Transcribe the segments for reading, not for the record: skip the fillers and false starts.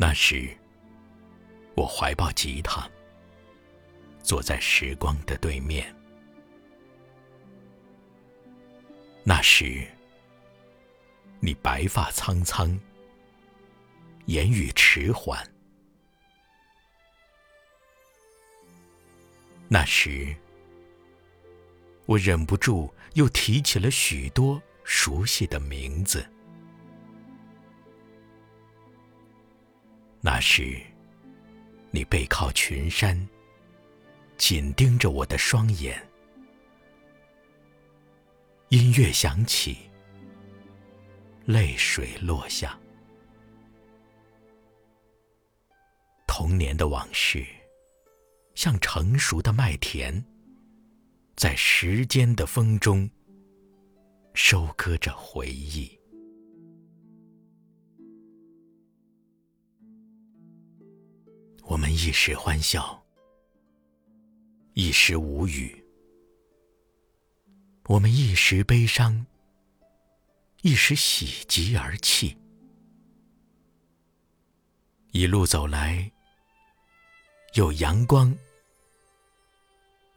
那时，我怀抱吉他，坐在时光的对面。那时，你白发苍苍，言语迟缓。那时，我忍不住又提起了许多熟悉的名字。那时，你背靠群山，紧盯着我的双眼。音乐响起，泪水落下。童年的往事，像成熟的麦田，在时间的风中收割着回忆。我们一时欢笑，一时无语。我们一时悲伤，一时喜极而泣。一路走来，有阳光，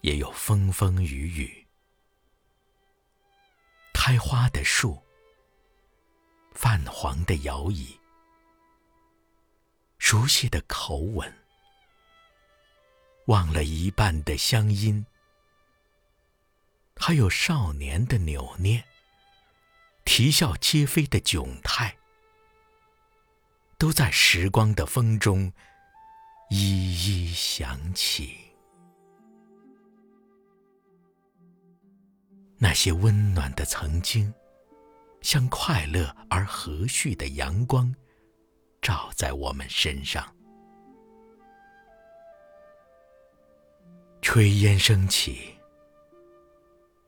也有风风雨雨。开花的树，泛黄的摇椅，熟悉的口吻，忘了一半的乡音，还有少年的扭捏，啼笑皆非的窘态，都在时光的风中一一响起。那些温暖的曾经，像快乐而和煦的阳光，照在我们身上。炊烟升起，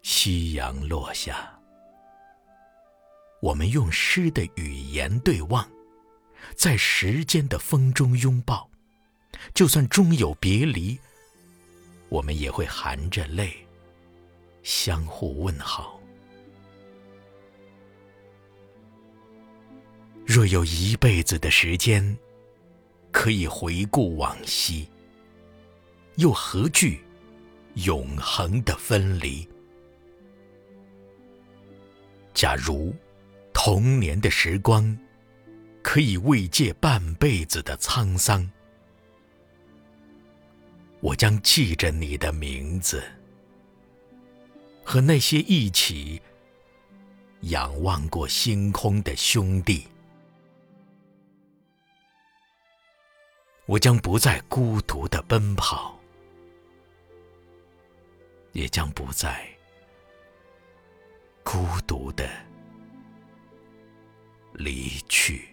夕阳落下，我们用诗的语言对望，在时间的风中拥抱。就算终有别离，我们也会含着泪相互问好。若有一辈子的时间可以回顾往昔，又何惧永恒的分离？假如童年的时光可以慰藉半辈子的沧桑，我将记着你的名字，和那些一起仰望过星空的兄弟。我将不再孤独地奔跑，也将不再孤独地离去。